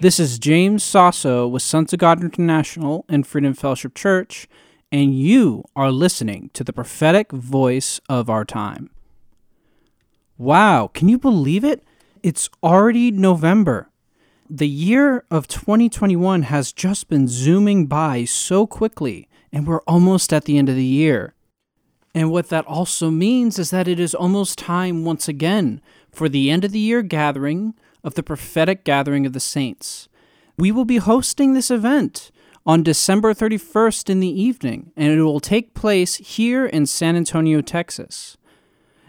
This is James Sasso with Sons of God International and Freedom Fellowship Church, and you are listening to the prophetic voice of our time. Wow, can you believe it? It's already November. The year of 2021 has just been zooming by so quickly, and we're almost at the end of the year. And what that also means is that it is almost time once again for the end of the year gathering of the prophetic gathering of the saints. We will be hosting this event on December 31st in the evening, and it will take place here in San Antonio, Texas.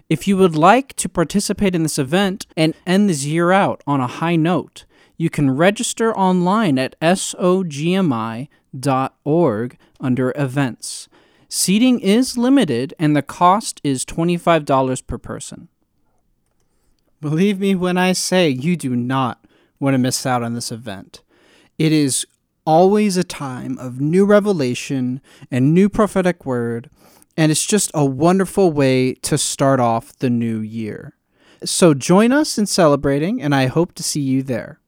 If you would like to participate in this event and end this year out on a high note, you can register online at sogmi.org under events. Seating is limited, and the cost is $25 per person. Believe me when I say you do not want to miss out on this event. It is always a time of new revelation and new prophetic word, and it's just a wonderful way to start off the new year. So join us in celebrating, and I hope to see you there.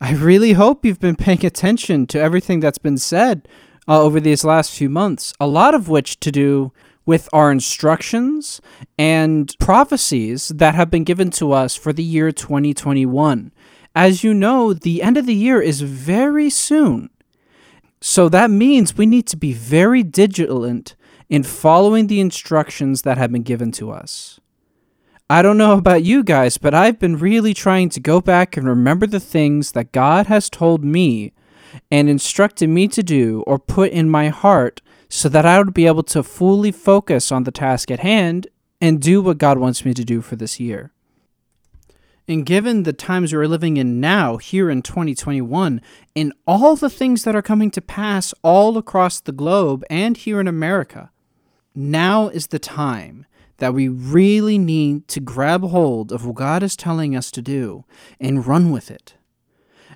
I really hope you've been paying attention to everything that's been said over these last few months, a lot of which to do with our instructions and prophecies that have been given to us for the year 2021. As you know, the end of the year is very soon. So that means we need to be very vigilant in following the instructions that have been given to us. I don't know about you guys, but I've been really trying to go back and remember the things that God has told me and instructed me to do or put in my heart, so that I would be able to fully focus on the task at hand and do what God wants me to do for this year. And given the times we're living in now, here in 2021, and all the things that are coming to pass all across the globe and here in America, now is the time that we really need to grab hold of what God is telling us to do and run with it.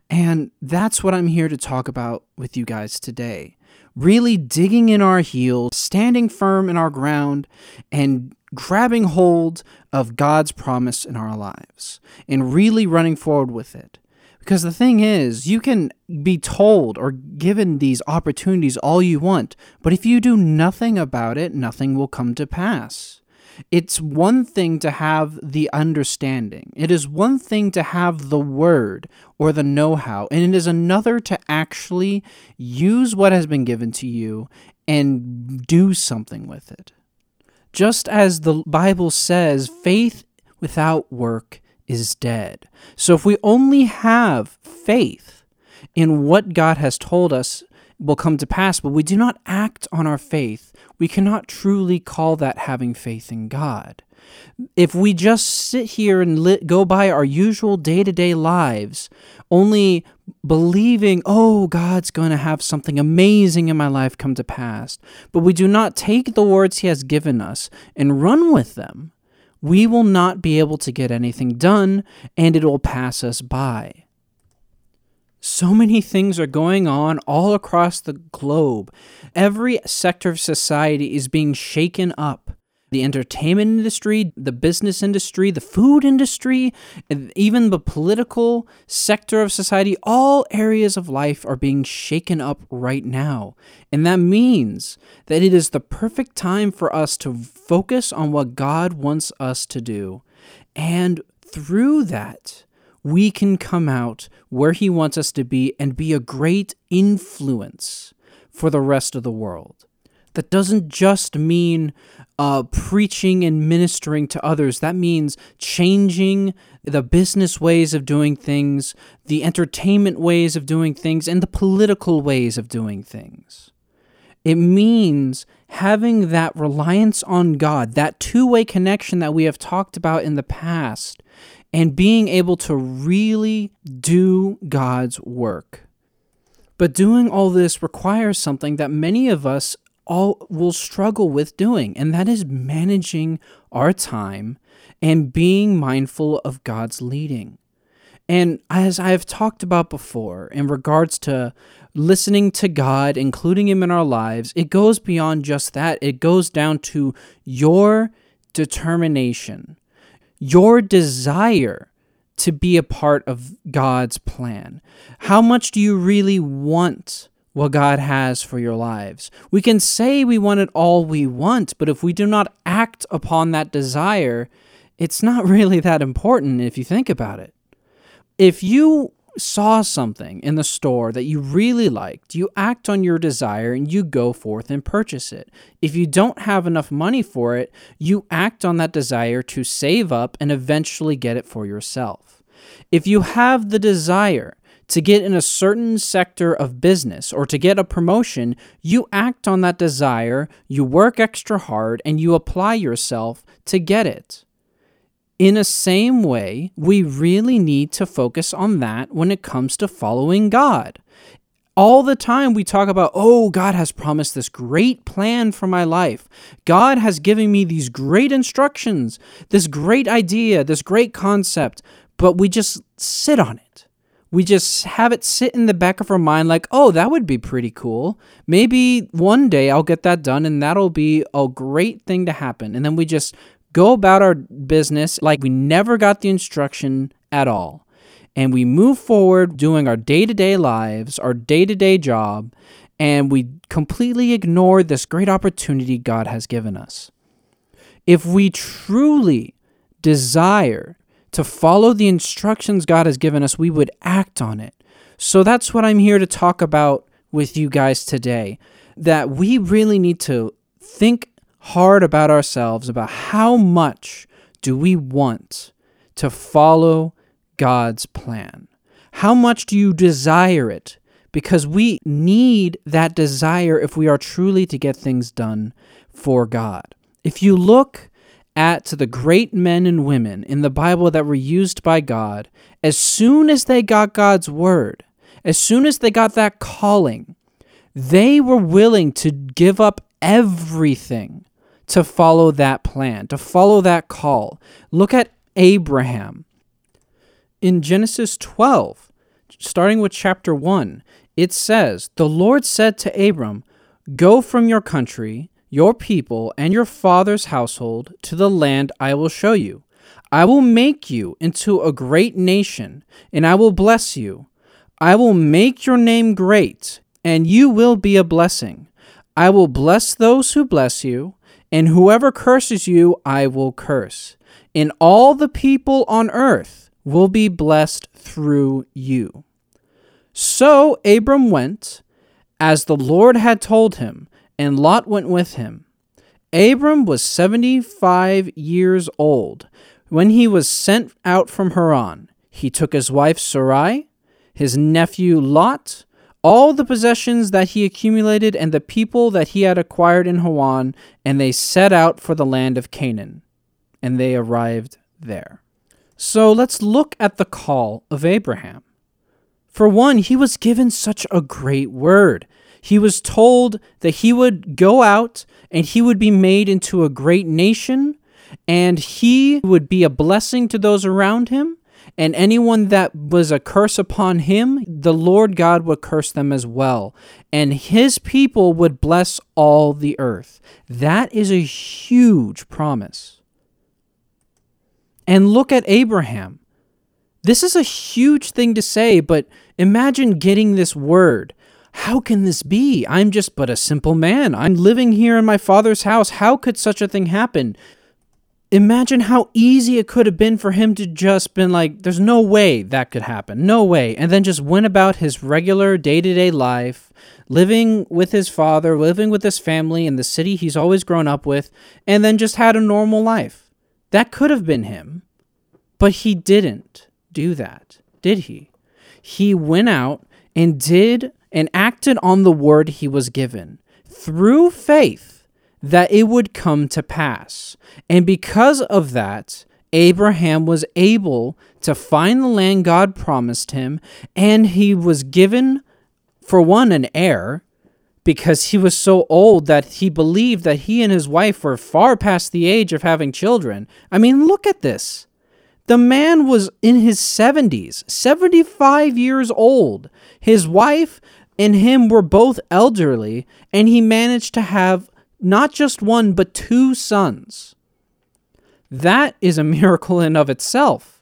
And that's what I'm here to talk about with you guys today. Really digging in our heels, standing firm in our ground, and grabbing hold of God's promise in our lives, and really running forward with it. Because the thing is, you can be told or given these opportunities all you want, but if you do nothing about it, nothing will come to pass. It's one thing to have the understanding. It is one thing to have the word or the know-how, and it is another to actually use what has been given to you and do something with it. Just as the Bible says, faith without work is dead. So if we only have faith in what God has told us will come to pass, but we do not act on our faith, we cannot truly call that having faith in God. If we just sit here and go by our usual day-to-day lives, only believing, oh, God's going to have something amazing in my life come to pass, but we do not take the words He has given us and run with them, we will not be able to get anything done, and it will pass us by. So many things are going on all across the globe. Every sector of society is being shaken up. The entertainment industry, the business industry, the food industry, and even the political sector of society, all areas of life are being shaken up right now. And that means that it is the perfect time for us to focus on what God wants us to do. And through that, we can come out where He wants us to be and be a great influence for the rest of the world. That doesn't just mean preaching and ministering to others. That means changing the business ways of doing things, the entertainment ways of doing things, and the political ways of doing things. It means having that reliance on God, that two-way connection that we have talked about in the past, and being able to really do God's work. But doing all this requires something that many of us all will struggle with doing, and that is managing our time and being mindful of God's leading. And as I have talked about before, in regards to listening to God, including Him in our lives, it goes beyond just that. It goes down to your determination, your desire to be a part of God's plan. How much do you really want what God has for your lives? We can say we want it all we want, but if we do not act upon that desire, it's not really that important if you think about it. If you saw something in the store that you really liked, you act on your desire and you go forth and purchase it. If you don't have enough money for it, you act on that desire to save up and eventually get it for yourself. If you have the desire to get in a certain sector of business or to get a promotion, you act on that desire, you work extra hard, and you apply yourself to get it. In the same way, we really need to focus on that when it comes to following God. All the time we talk about, oh, God has promised this great plan for my life. God has given me these great instructions, this great idea, this great concept, but we just sit on it. We just have it sit in the back of our mind like, oh, that would be pretty cool. Maybe one day I'll get that done and that'll be a great thing to happen. And then we just go about our business like we never got the instruction at all. And we move forward doing our day-to-day lives, our day-to-day job, and we completely ignore this great opportunity God has given us. If we truly desire to follow the instructions God has given us, we would act on it. So that's what I'm here to talk about with you guys today, that we really need to think hard about ourselves, about how much do we want to follow God's plan? How much do you desire it? Because we need that desire if we are truly to get things done for God. If you look at the great men and women in the Bible that were used by God, as soon as they got God's word, as soon as they got that calling, they were willing to give up everything to follow that plan, to follow that call. Look at Abraham. In Genesis 12, starting with chapter 1, it says, "The Lord said to Abram, 'Go from your country, your people, and your father's household to the land I will show you. I will make you into a great nation, and I will bless you. I will make your name great, and you will be a blessing. I will bless those who bless you, and whoever curses you, I will curse. And all the people on earth will be blessed through you.' So Abram went, as the Lord had told him, and Lot went with him. Abram was 75 years old when he was sent out from Haran. He took his wife Sarai, his nephew Lot, all the possessions that he accumulated and the people that he had acquired in Haran, and they set out for the land of Canaan, and they arrived there." So let's look at the call of Abraham. For one, he was given such a great word. He was told that he would go out and he would be made into a great nation, and he would be a blessing to those around him. And anyone that was a curse upon him, the Lord God would curse them as well. And his people would bless all the earth. That is a huge promise. And look at Abraham. This is a huge thing to say, but imagine getting this word. How can this be? I'm just but a simple man. I'm living here in my father's house. How could such a thing happen? Imagine how easy it could have been for him to just been like, there's no way that could happen. No way. And then just went about his regular day-to-day life, living with his father, living with his family in the city he's always grown up with, and then just had a normal life. That could have been him, but he didn't do that, did he? He went out and did and acted on the word he was given through faith that it would come to pass. And because of that, Abraham was able to find the land God promised him, and he was given, for one, an heir, because he was so old that he believed that he and his wife were far past the age of having children. I mean, look at this. The man was in his 70s, 75 years old. His wife and him were both elderly, and he managed to have not just one, but two sons. That is a miracle in of itself.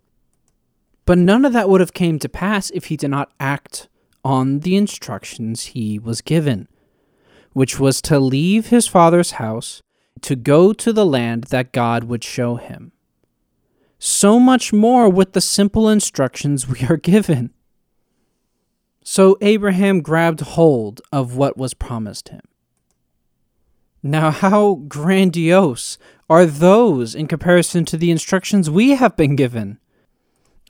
But none of that would have came to pass if he did not act on the instructions he was given, which was to leave his father's house to go to the land that God would show him. So much more with the simple instructions we are given. So Abraham grabbed hold of what was promised him. Now, how grandiose are those in comparison to the instructions we have been given?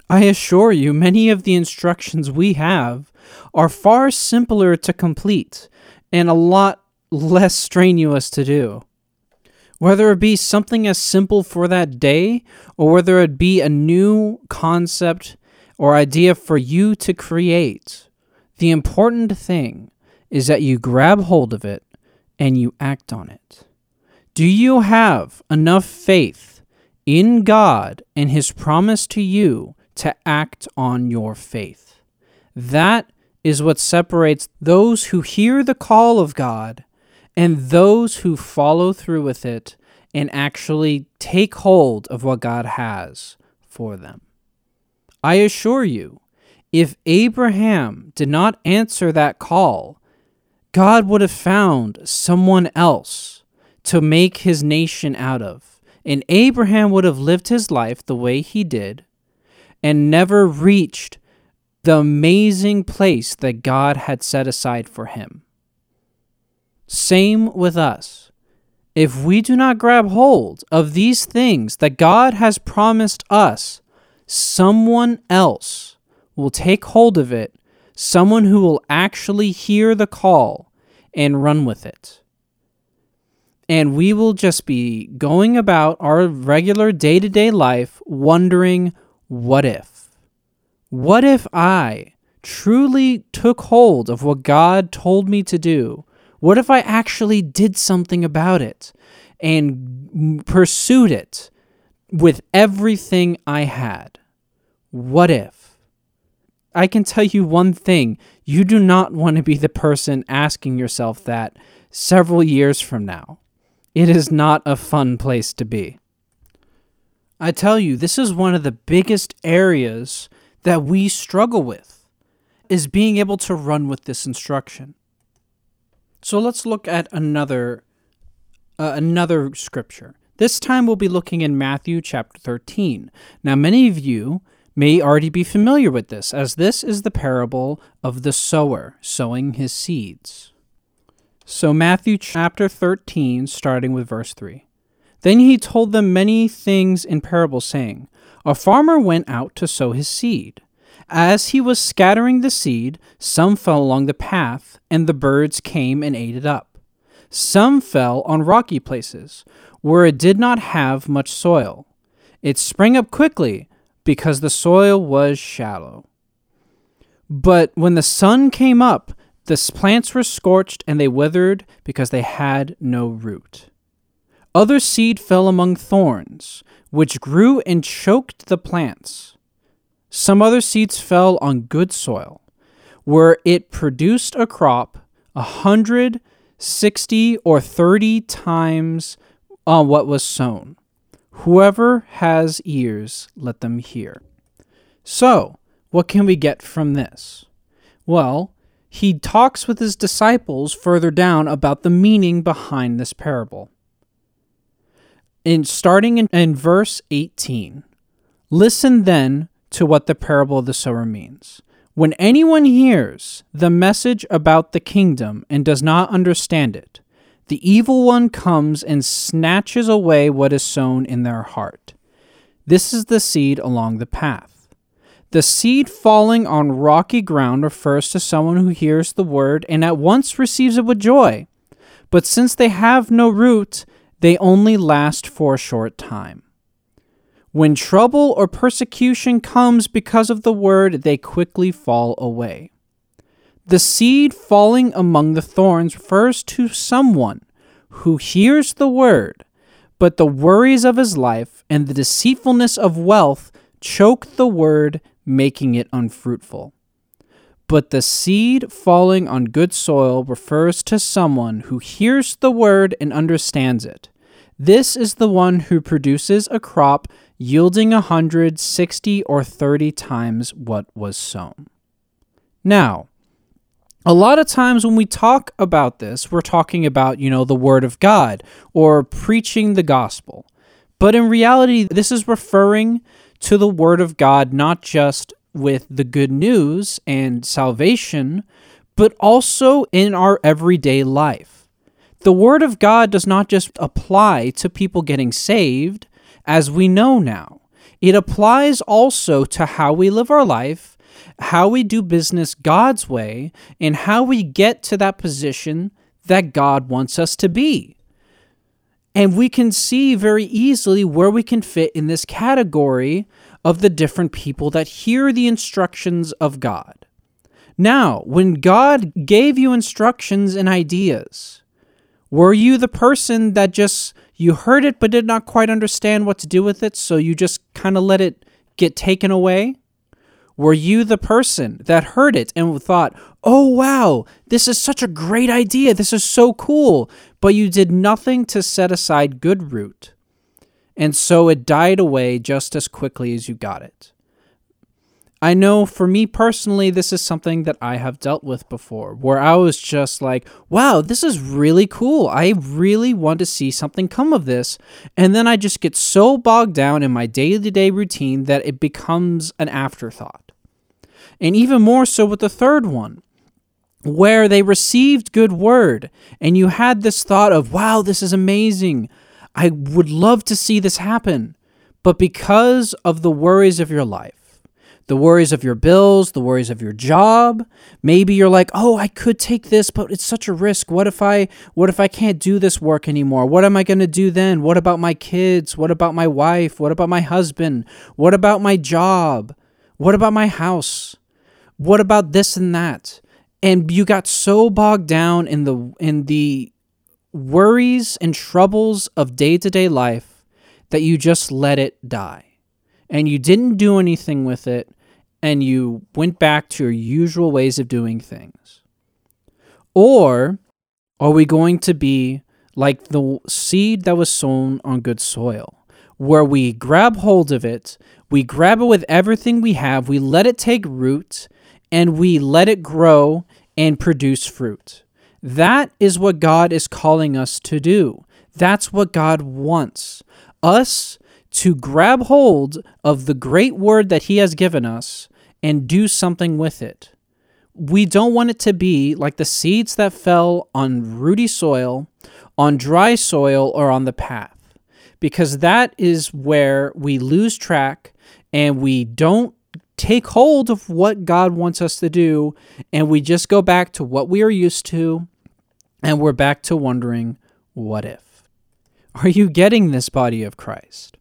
I assure you, many of the instructions we have are far simpler to complete and a lot less strenuous to do. Whether it be something as simple for that day, or whether it be a new concept or idea for you to create, the important thing is that you grab hold of it and you act on it. Do you have enough faith in God and His promise to you to act on your faith? That is what separates those who hear the call of God and those who follow through with it and actually take hold of what God has for them. I assure you, if Abraham did not answer that call, God would have found someone else to make his nation out of, and Abraham would have lived his life the way he did and never reached the amazing place that God had set aside for him. Same with us. If we do not grab hold of these things that God has promised us, someone else will take hold of it. Someone who will actually hear the call and run with it. And we will just be going about our regular day-to-day life wondering, what if? What if I truly took hold of what God told me to do? What if I actually did something about it and pursued it with everything I had? What if? I can tell you one thing, you do not want to be the person asking yourself that several years from now. It is not a fun place to be. I tell you, this is one of the biggest areas that we struggle with, is being able to run with this instruction. So let's look at another scripture. This time we'll be looking in Matthew chapter 13. Now, many of you may already be familiar with this, as this is the parable of the sower sowing his seeds. So Matthew chapter 13, starting with verse 3. Then he told them many things in parables, saying, A farmer went out to sow his seed. As he was scattering the seed, some fell along the path, and the birds came and ate it up. Some fell on rocky places, where it did not have much soil. It sprang up quickly, because the soil was shallow. But when the sun came up, the plants were scorched and they withered because they had no root. Other seed fell among thorns, which grew and choked the plants. Some other seeds fell on good soil, where it produced a crop 160 or 30 times on what was sown. Whoever has ears, let them hear. So, what can we get from this? Well, he talks with his disciples further down about the meaning behind this parable. Starting in verse 18, listen then to what the parable of the sower means. When anyone hears the message about the kingdom and does not understand it, the evil one comes and snatches away what is sown in their heart. This is the seed along the path. The seed falling on rocky ground refers to someone who hears the word and at once receives it with joy. But since they have no root, they only last for a short time. When trouble or persecution comes because of the word, they quickly fall away. The seed falling among the thorns refers to someone who hears the word, but the worries of his life and the deceitfulness of wealth choke the word, making it unfruitful. But the seed falling on good soil refers to someone who hears the word and understands it. This is the one who produces a crop yielding 160 or 30 times what was sown. Now, a lot of times when we talk about this, we're talking about, the Word of God or preaching the gospel. But in reality, this is referring to the Word of God, not just with the good news and salvation, but also in our everyday life. The Word of God does not just apply to people getting saved, as we know now. It applies also to how we live our life, how we do business God's way, and how we get to that position that God wants us to be. And we can see very easily where we can fit in this category of the different people that hear the instructions of God. Now, when God gave you instructions and ideas, were you the person that you heard it but did not quite understand what to do with it, so you just kind of let it get taken away? Were you the person that heard it and thought, oh wow, this is such a great idea, this is so cool, but you did nothing to set aside good root, and so it died away just as quickly as you got it? I know for me personally, this is something that I have dealt with before, where I was just like, wow, this is really cool. I really want to see something come of this. And then I just get so bogged down in my day-to-day routine that it becomes an afterthought. And even more so with the third one, where they received good word, and you had this thought of, wow, this is amazing. I would love to see this happen. But because of the worries of your life, the worries of your bills, the worries of your job. Maybe you're like, oh, I could take this, but it's such a risk. What if I can't do this work anymore? What am I going to do then? What about my kids? What about my wife? What about my husband? What about my job? What about my house? What about this and that? And you got so bogged down in the worries and troubles of day-to-day life that you just let it die. And you didn't do anything with it, and you went back to your usual ways of doing things? Or are we going to be like the seed that was sown on good soil, where we grab hold of it, we grab it with everything we have, we let it take root, and we let it grow and produce fruit? That is what God is calling us to do. That's what God wants us to grab hold of, the great word that he has given us, and do something with it. We don't want it to be like the seeds that fell on rooty soil, on dry soil, or on the path, because that is where we lose track and we don't take hold of what God wants us to do, and we just go back to what we are used to, and we're back to wondering, what if? Are you getting this, body of Christ?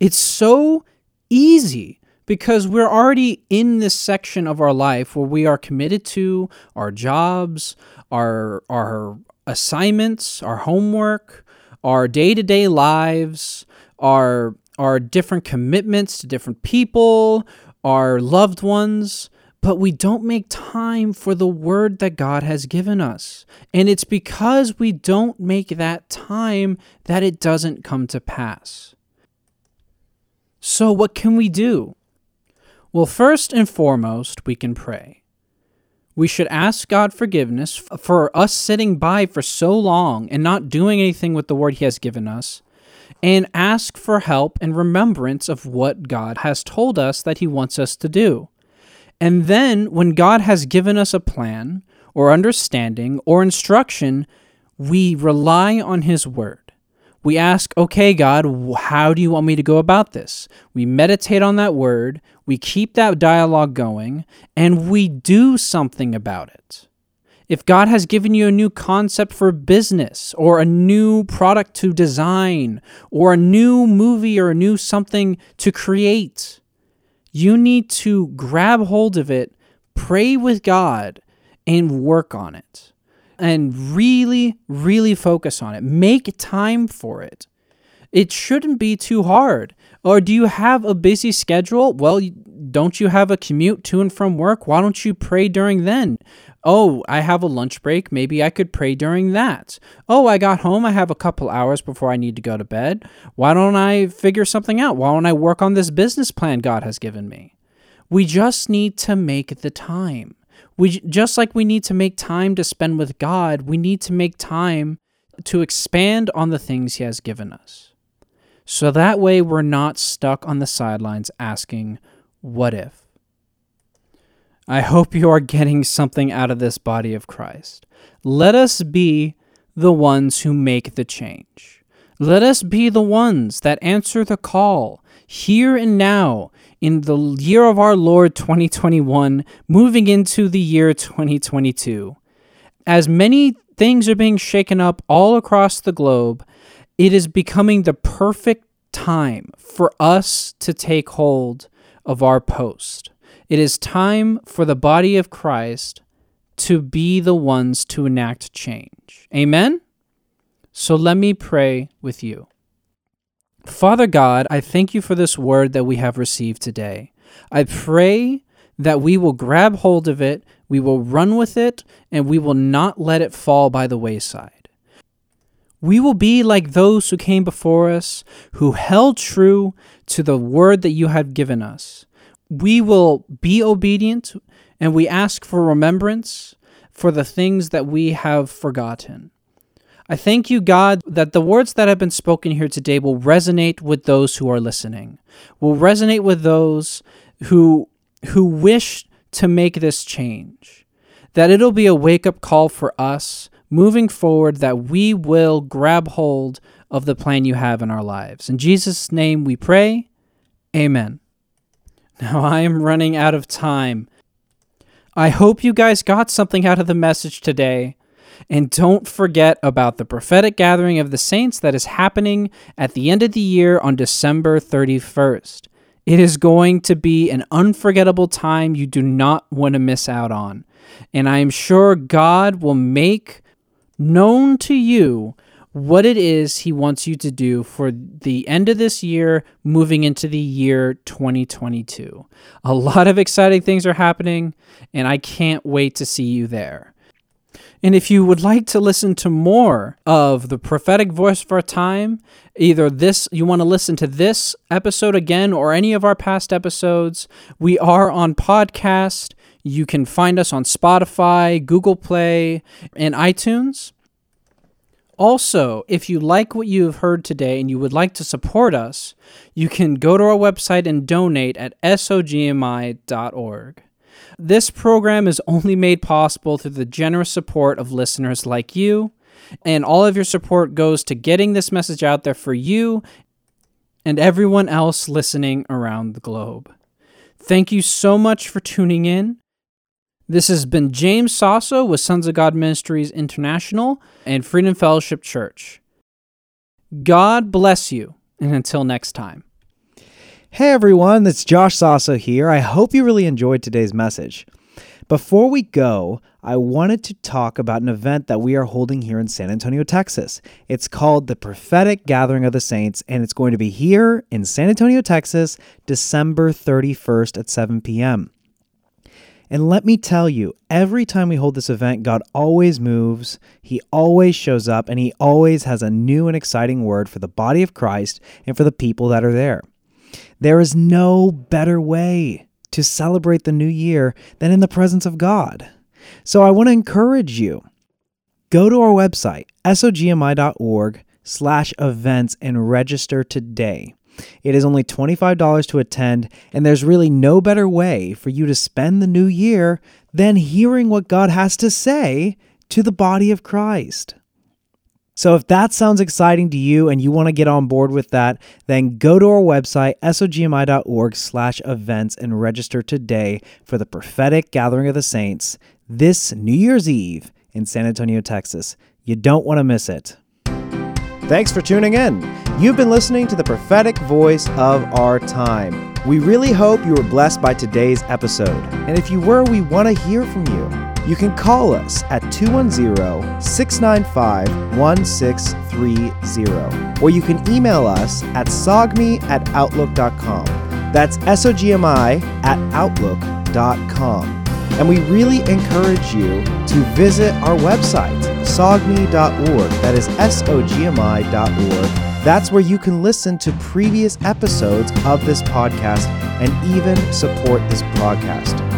It's so easy because we're already in this section of our life where we are committed to our jobs, our assignments, our homework, our day-to-day lives, our different commitments to different people, our loved ones, but we don't make time for the word that God has given us. And it's because we don't make that time that it doesn't come to pass. So what can we do? Well, first and foremost, we can pray. We should ask God forgiveness for us sitting by for so long and not doing anything with the word he has given us, and ask for help and remembrance of what God has told us that he wants us to do. And then when God has given us a plan or understanding or instruction, we rely on his word. We ask, okay, God, how do you want me to go about this? We meditate on that word, we keep that dialogue going, and we do something about it. If God has given you a new concept for business or a new product to design or a new movie or a new something to create, you need to grab hold of it, pray with God, and work on it. And really, really focus on it. Make time for it. It shouldn't be too hard. Or do you have a busy schedule? Well, don't you have a commute to and from work? Why don't you pray during then? Oh, I have a lunch break. Maybe I could pray during that. Oh, I got home. I have a couple hours before I need to go to bed. Why don't I figure something out? Why don't I work on this business plan God has given me? We just need to make the time. Just like we need to make time to spend with God, we need to make time to expand on the things He has given us. So that way we're not stuck on the sidelines asking, what if? I hope you are getting something out of this body of Christ. Let us be the ones who make the change. Let us be the ones that answer the call here and now in the year of our Lord 2021, moving into the year 2022. As many things are being shaken up all across the globe, it is becoming the perfect time for us to take hold of our post. It is time for the body of Christ to be the ones to enact change. Amen? So let me pray with you. Father God, I thank you for this word that we have received today. I pray that we will grab hold of it, we will run with it, and we will not let it fall by the wayside. We will be like those who came before us, who held true to the word that you have given us. We will be obedient, and we ask for remembrance for the things that we have forgotten. I thank you, God, that the words that have been spoken here today will resonate with those who are listening, will resonate with those who wish to make this change, that it'll be a wake-up call for us moving forward, that we will grab hold of the plan you have in our lives. In Jesus' name we pray, amen. Now I am running out of time. I hope you guys got something out of the message today. And don't forget about the prophetic gathering of the saints that is happening at the end of the year on December 31st. It is going to be an unforgettable time you do not want to miss out on. And I am sure God will make known to you what it is He wants you to do for the end of this year, moving into the year 2022. A lot of exciting things are happening, and I can't wait to see you there. And if you would like to listen to more of the prophetic voice of our time, either this, you want to listen to this episode again or any of our past episodes, we are on podcast. You can find us on Spotify, Google Play, and iTunes. Also, if you like what you have heard today and you would like to support us, you can go to our website and donate at sogmi.org. This program is only made possible through the generous support of listeners like you, and all of your support goes to getting this message out there for you and everyone else listening around the globe. Thank you so much for tuning in. This has been James Sasso with Sons of God Ministries International and Freedom Fellowship Church. God bless you, and until next time. Hey everyone, it's Josh Sasso here. I hope you really enjoyed today's message. Before we go, I wanted to talk about an event that we are holding here in San Antonio, Texas. It's called the Prophetic Gathering of the Saints, and it's going to be here in San Antonio, Texas, December 31st at 7 p.m. And let me tell you, every time we hold this event, God always moves, He always shows up, and He always has a new and exciting word for the body of Christ and for the people that are there. There is no better way to celebrate the new year than in the presence of God. So I want to encourage you, go to our website, sogmi.org/events, and register today. It is only $25 to attend, and there's really no better way for you to spend the new year than hearing what God has to say to the body of Christ. So if that sounds exciting to you and you want to get on board with that, then go to our website, sogmi.org/events, and register today for the Prophetic Gathering of the Saints this New Year's Eve in San Antonio, Texas. You don't want to miss it. Thanks for tuning in. You've been listening to the prophetic voice of our time. We really hope you were blessed by today's episode. And if you were, we want to hear from you. You can call us at 210-695-1630. Or you can email us at sogmi@outlook.com. That's sogmi@outlook.com. And we really encourage you to visit our website, sogmi.org. That is sogmi.org. That's where you can listen to previous episodes of this podcast and even support this podcast.